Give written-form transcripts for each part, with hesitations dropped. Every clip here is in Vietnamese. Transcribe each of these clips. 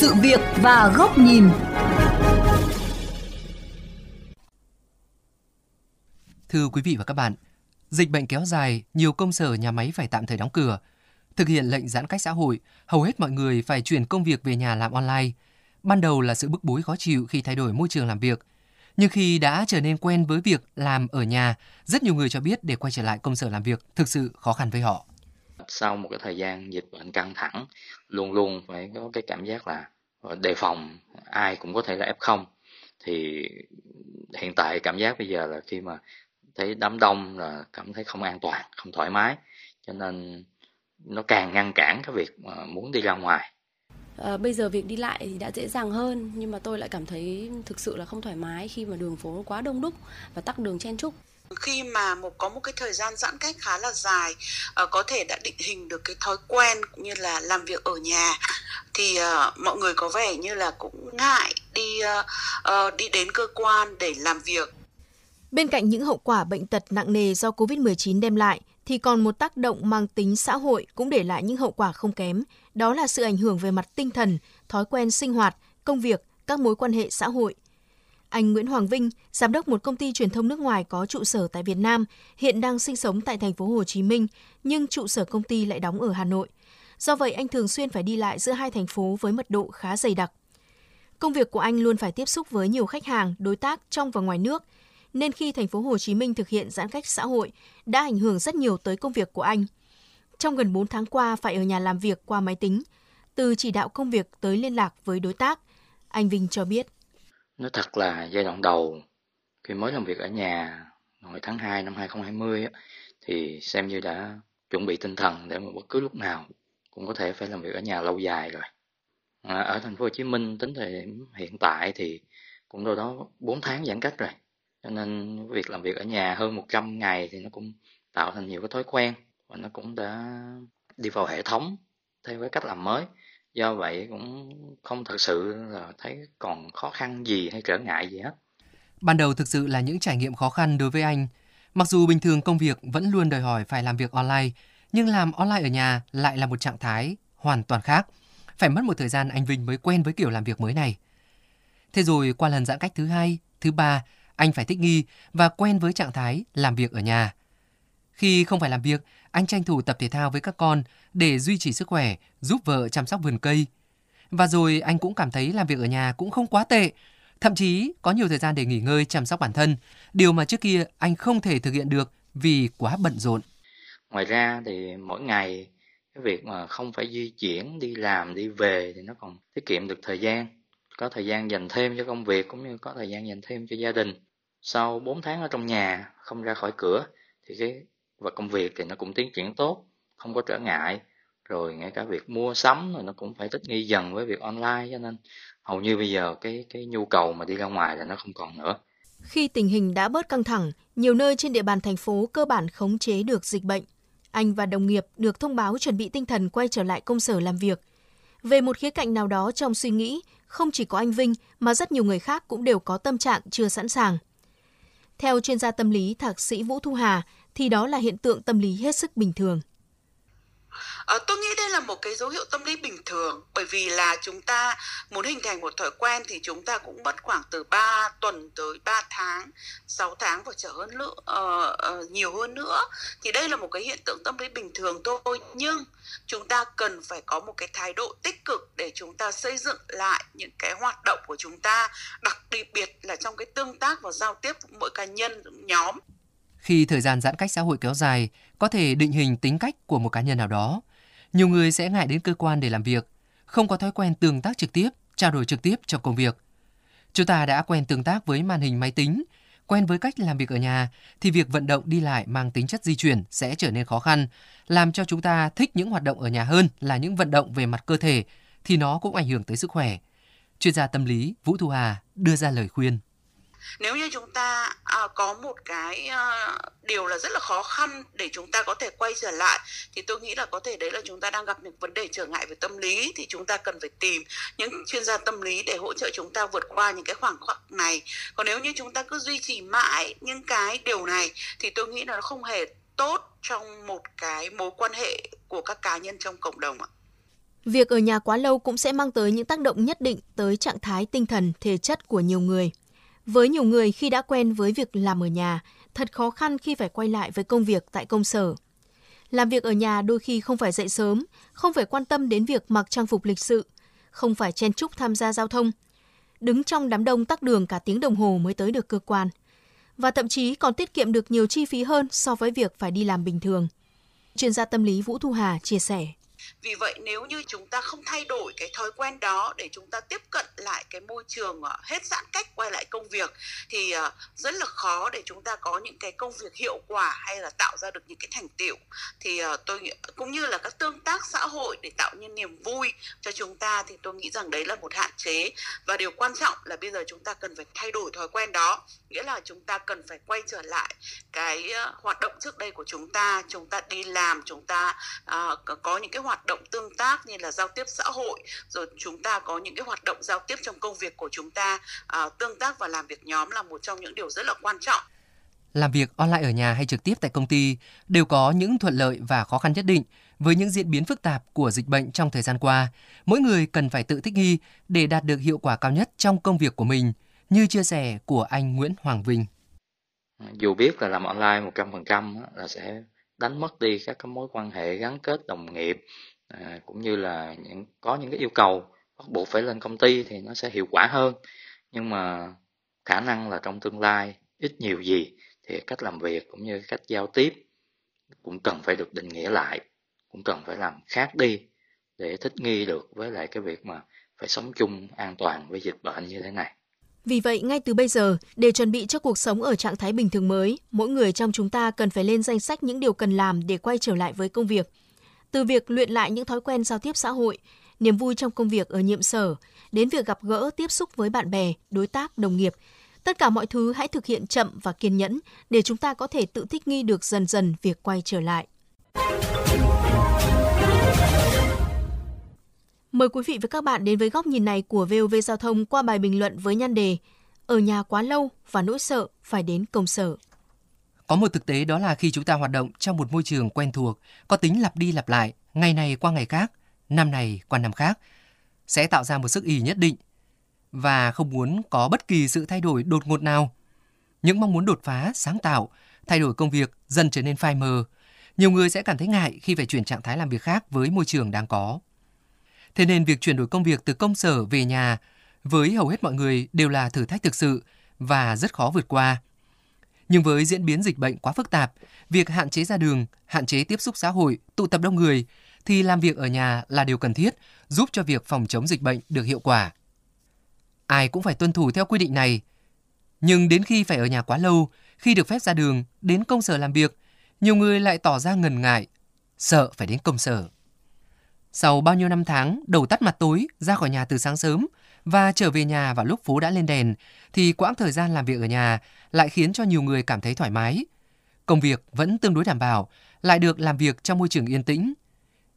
sự việc và góc nhìn. Thưa quý vị và các bạn, dịch bệnh kéo dài, nhiều công sở, nhà máy phải tạm thời đóng cửa. Thực hiện lệnh giãn cách xã hội, hầu hết mọi người phải chuyển công việc về nhà làm online. Ban đầu là sự bức bối khó chịu khi thay đổi môi trường làm việc. Nhưng khi đã trở nên quen với việc làm ở nhà, rất nhiều người cho biết để quay trở lại công sở làm việc thực sự khó khăn với họ. Sau một cái thời gian dịch bệnh căng thẳng, luôn luôn phải có cái cảm giác là đề phòng ai cũng có thể là F0. Thì hiện tại cảm giác bây giờ là khi mà thấy đám đông là cảm thấy không an toàn, không thoải mái. Cho nên nó càng ngăn cản cái việc mà muốn đi ra ngoài. Bây giờ việc đi lại thì đã dễ dàng hơn, nhưng mà tôi lại cảm thấy thực sự là không thoải mái khi mà đường phố quá đông đúc và tắc đường chen chúc. Khi mà có một cái thời gian giãn cách khá là dài, có thể đã định hình được cái thói quen cũng như là làm việc ở nhà, thì mọi người có vẻ như là cũng ngại đi đến cơ quan để làm việc. Bên cạnh những hậu quả bệnh tật nặng nề do COVID-19 đem lại, thì còn một tác động mang tính xã hội cũng để lại những hậu quả không kém. Đó là sự ảnh hưởng về mặt tinh thần, thói quen sinh hoạt, công việc, các mối quan hệ xã hội. Anh Nguyễn Hoàng Vinh, giám đốc một công ty truyền thông nước ngoài có trụ sở tại Việt Nam, hiện đang sinh sống tại thành phố Hồ Chí Minh, nhưng trụ sở công ty lại đóng ở Hà Nội. Do vậy, anh thường xuyên phải đi lại giữa hai thành phố với mật độ khá dày đặc. Công việc của anh luôn phải tiếp xúc với nhiều khách hàng, đối tác trong và ngoài nước, nên khi thành phố Hồ Chí Minh thực hiện giãn cách xã hội đã ảnh hưởng rất nhiều tới công việc của anh. Trong gần 4 tháng qua phải ở nhà làm việc qua máy tính, từ chỉ đạo công việc tới liên lạc với đối tác, anh Vinh cho biết. Nói thật là giai đoạn đầu khi mới làm việc ở nhà hồi tháng 2 năm 2020 thì xem như đã chuẩn bị tinh thần để mà bất cứ lúc nào cũng có thể phải làm việc ở nhà lâu dài rồi. Ở thành phố Hồ Chí Minh tính thời điểm hiện tại thì cũng đâu đó 4 tháng giãn cách rồi. Cho nên việc làm việc ở nhà hơn 100 ngày thì nó cũng tạo thành nhiều cái thói quen và nó cũng đã đi vào hệ thống theo cái cách làm mới. Do vậy cũng không thật sự là thấy còn khó khăn gì hay trở ngại gì hết. Ban đầu thực sự là những trải nghiệm khó khăn đối với anh. Mặc dù bình thường công việc vẫn luôn đòi hỏi phải làm việc online, nhưng làm online ở nhà lại là một trạng thái hoàn toàn khác. Phải mất một thời gian anh Vinh mới quen với kiểu làm việc mới này. Thế rồi qua lần giãn cách thứ 2, thứ 3, anh phải thích nghi và quen với trạng thái làm việc ở nhà. Khi không phải làm việc, anh tranh thủ tập thể thao với các con để duy trì sức khỏe, giúp vợ chăm sóc vườn cây. Và rồi anh cũng cảm thấy làm việc ở nhà cũng không quá tệ. Thậm chí có nhiều thời gian để nghỉ ngơi, chăm sóc bản thân, điều mà trước kia anh không thể thực hiện được vì quá bận rộn. Ngoài ra thì mỗi ngày, cái việc mà không phải di chuyển, đi làm, đi về thì nó còn tiết kiệm được thời gian. Có thời gian dành thêm cho công việc cũng như có thời gian dành thêm cho gia đình. Sau 4 tháng ở trong nhà, không ra khỏi cửa thì và công việc thì nó cũng tiến triển tốt, không có trở ngại. Rồi ngay cả việc mua sắm rồi nó cũng phải thích nghi dần với việc online, cho nên hầu như bây giờ cái nhu cầu mà đi ra ngoài là nó không còn nữa. Khi tình hình đã bớt căng thẳng, nhiều nơi trên địa bàn thành phố cơ bản khống chế được dịch bệnh. Anh và đồng nghiệp được thông báo chuẩn bị tinh thần quay trở lại công sở làm việc. Về một khía cạnh nào đó trong suy nghĩ, không chỉ có anh Vinh mà rất nhiều người khác cũng đều có tâm trạng chưa sẵn sàng. Theo chuyên gia tâm lý thạc sĩ Vũ Thu Hà, thì đó là hiện tượng tâm lý hết sức bình thường. Tôi nghĩ đây là một cái dấu hiệu tâm lý bình thường, bởi vì là chúng ta muốn hình thành một thói quen thì chúng ta cũng mất khoảng từ 3 tuần tới 3 tháng, 6 tháng và trở hơn nữa, nhiều hơn nữa. Thì đây là một cái hiện tượng tâm lý bình thường thôi, nhưng chúng ta cần phải có một cái thái độ tích cực để chúng ta xây dựng lại những cái hoạt động của chúng ta, đặc biệt là trong cái tương tác và giao tiếp mỗi cá nhân, nhóm. Khi thời gian giãn cách xã hội kéo dài, có thể định hình tính cách của một cá nhân nào đó. Nhiều người sẽ ngại đến cơ quan để làm việc, không có thói quen tương tác trực tiếp, trao đổi trực tiếp trong công việc. Chúng ta đã quen tương tác với màn hình máy tính, quen với cách làm việc ở nhà, thì việc vận động đi lại mang tính chất di chuyển sẽ trở nên khó khăn, làm cho chúng ta thích những hoạt động ở nhà hơn là những vận động về mặt cơ thể, thì nó cũng ảnh hưởng tới sức khỏe. Chuyên gia tâm lý Vũ Thu Hà đưa ra lời khuyên. Nếu như chúng ta có một cái điều là rất là khó khăn để chúng ta có thể quay trở lại, thì tôi nghĩ là có thể đấy là chúng ta đang gặp những vấn đề trở ngại về tâm lý, thì chúng ta cần phải tìm những chuyên gia tâm lý để hỗ trợ chúng ta vượt qua những cái khoảng khắc này. Còn nếu như chúng ta cứ duy trì mãi những cái điều này thì tôi nghĩ là nó không hề tốt trong một cái mối quan hệ của các cá nhân trong cộng đồng ạ. Việc ở nhà quá lâu cũng sẽ mang tới những tác động nhất định tới trạng thái tinh thần, thể chất của nhiều người. Với nhiều người khi đã quen với việc làm ở nhà, thật khó khăn khi phải quay lại với công việc tại công sở. Làm việc ở nhà đôi khi không phải dậy sớm, không phải quan tâm đến việc mặc trang phục lịch sự, không phải chen chúc tham gia giao thông, đứng trong đám đông tắc đường cả tiếng đồng hồ mới tới được cơ quan. Và thậm chí còn tiết kiệm được nhiều chi phí hơn so với việc phải đi làm bình thường. Chuyên gia tâm lý Vũ Thu Hà chia sẻ. Vì vậy nếu như chúng ta không thay đổi cái thói quen đó để chúng ta tiếp cận lại cái môi trường hết giãn cách quay lại công việc thì rất là khó để chúng ta có những cái công việc hiệu quả hay là tạo ra được những cái thành tựu. Thì tôi cũng như là các tương tác xã hội để tạo nên niềm vui cho chúng ta thì tôi nghĩ rằng đấy là một hạn chế. Và điều quan trọng là bây giờ chúng ta cần phải thay đổi thói quen đó. Nghĩa là chúng ta cần phải quay trở lại cái hoạt động trước đây của chúng ta đi làm, chúng ta có những cái hoạt động tương tác như là giao tiếp xã hội, rồi chúng ta có những cái hoạt động giao tiếp trong công việc của chúng ta, tương tác và làm việc nhóm là một trong những điều rất là quan trọng. Làm việc online ở nhà hay trực tiếp tại công ty đều có những thuận lợi và khó khăn nhất định. Với những diễn biến phức tạp của dịch bệnh trong thời gian qua, mỗi người cần phải tự thích nghi để đạt được hiệu quả cao nhất trong công việc của mình, như chia sẻ của anh Nguyễn Hoàng Vinh. Dù biết là làm online 100% là sẽ đánh mất đi các cái mối quan hệ gắn kết đồng nghiệp, cũng như là có những cái yêu cầu bắt buộc phải lên công ty thì nó sẽ hiệu quả hơn. Nhưng mà khả năng là trong tương lai ít nhiều gì thì cách làm việc cũng như cách giao tiếp cũng cần phải được định nghĩa lại, cũng cần phải làm khác đi để thích nghi được với lại cái việc mà phải sống chung an toàn với dịch bệnh như thế này. Vì vậy, ngay từ bây giờ, để chuẩn bị cho cuộc sống ở trạng thái bình thường mới, mỗi người trong chúng ta cần phải lên danh sách những điều cần làm để quay trở lại với công việc. Từ việc luyện lại những thói quen giao tiếp xã hội, niềm vui trong công việc ở nhiệm sở, đến việc gặp gỡ, tiếp xúc với bạn bè, đối tác, đồng nghiệp. Tất cả mọi thứ hãy thực hiện chậm và kiên nhẫn để chúng ta có thể tự thích nghi được dần dần việc quay trở lại. Mời quý vị và các bạn đến với góc nhìn này của VOV Giao thông qua bài bình luận với nhan đề "Ở nhà quá lâu và nỗi sợ phải đến công sở". Có một thực tế đó là khi chúng ta hoạt động trong một môi trường quen thuộc, có tính lặp đi lặp lại, ngày này qua ngày khác, năm này qua năm khác, sẽ tạo ra một sức ì nhất định và không muốn có bất kỳ sự thay đổi đột ngột nào. Những mong muốn đột phá, sáng tạo, thay đổi công việc dần trở nên phai mờ. Nhiều người sẽ cảm thấy ngại khi phải chuyển trạng thái làm việc khác với môi trường đang có. Thế nên việc chuyển đổi công việc từ công sở về nhà với hầu hết mọi người đều là thử thách thực sự và rất khó vượt qua. Nhưng với diễn biến dịch bệnh quá phức tạp, việc hạn chế ra đường, hạn chế tiếp xúc xã hội, tụ tập đông người thì làm việc ở nhà là điều cần thiết giúp cho việc phòng chống dịch bệnh được hiệu quả. Ai cũng phải tuân thủ theo quy định này. Nhưng đến khi phải ở nhà quá lâu, khi được phép ra đường, đến công sở làm việc, nhiều người lại tỏ ra ngần ngại, sợ phải đến công sở. Sau bao nhiêu năm tháng, đầu tắt mặt tối, ra khỏi nhà từ sáng sớm và trở về nhà vào lúc phố đã lên đèn, thì quãng thời gian làm việc ở nhà lại khiến cho nhiều người cảm thấy thoải mái. Công việc vẫn tương đối đảm bảo, lại được làm việc trong môi trường yên tĩnh.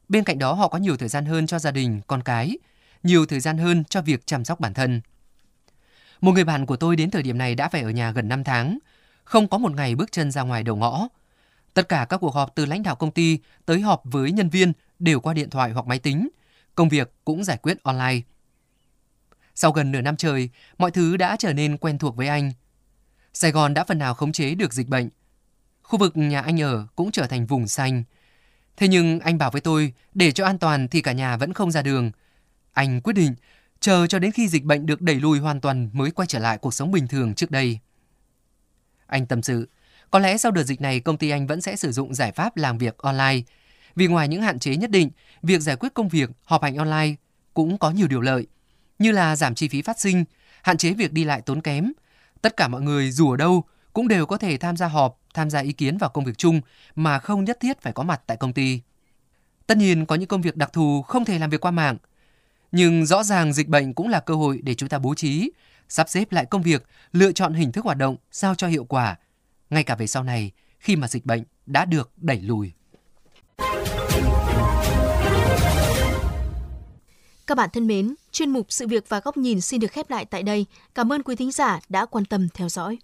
Bên cạnh đó họ có nhiều thời gian hơn cho gia đình, con cái, nhiều thời gian hơn cho việc chăm sóc bản thân. Một người bạn của tôi đến thời điểm này đã phải ở nhà gần 5 tháng, không có một ngày bước chân ra ngoài đầu ngõ. Tất cả các cuộc họp từ lãnh đạo công ty tới họp với nhân viên đều qua điện thoại hoặc máy tính, công việc cũng giải quyết online. Sau gần nửa năm trời, mọi thứ đã trở nên quen thuộc với anh. Sài Gòn đã phần nào khống chế được dịch bệnh. Khu vực nhà anh ở cũng trở thành vùng xanh. Thế nhưng anh bảo với tôi, để cho an toàn thì cả nhà vẫn không ra đường. Anh quyết định chờ cho đến khi dịch bệnh được đẩy lùi hoàn toàn mới quay trở lại cuộc sống bình thường trước đây. Anh tâm sự, có lẽ sau đợt dịch này công ty anh vẫn sẽ sử dụng giải pháp làm việc online. Vì ngoài những hạn chế nhất định, việc giải quyết công việc, họp hành online cũng có nhiều điều lợi, như là giảm chi phí phát sinh, hạn chế việc đi lại tốn kém. Tất cả mọi người dù ở đâu cũng đều có thể tham gia họp, tham gia ý kiến vào công việc chung mà không nhất thiết phải có mặt tại công ty. Tất nhiên có những công việc đặc thù không thể làm việc qua mạng, nhưng rõ ràng dịch bệnh cũng là cơ hội để chúng ta bố trí, sắp xếp lại công việc, lựa chọn hình thức hoạt động sao cho hiệu quả, ngay cả về sau này khi mà dịch bệnh đã được đẩy lùi. Các bạn thân mến, chuyên mục Sự việc và Góc nhìn xin được khép lại tại đây. Cảm ơn quý thính giả đã quan tâm theo dõi.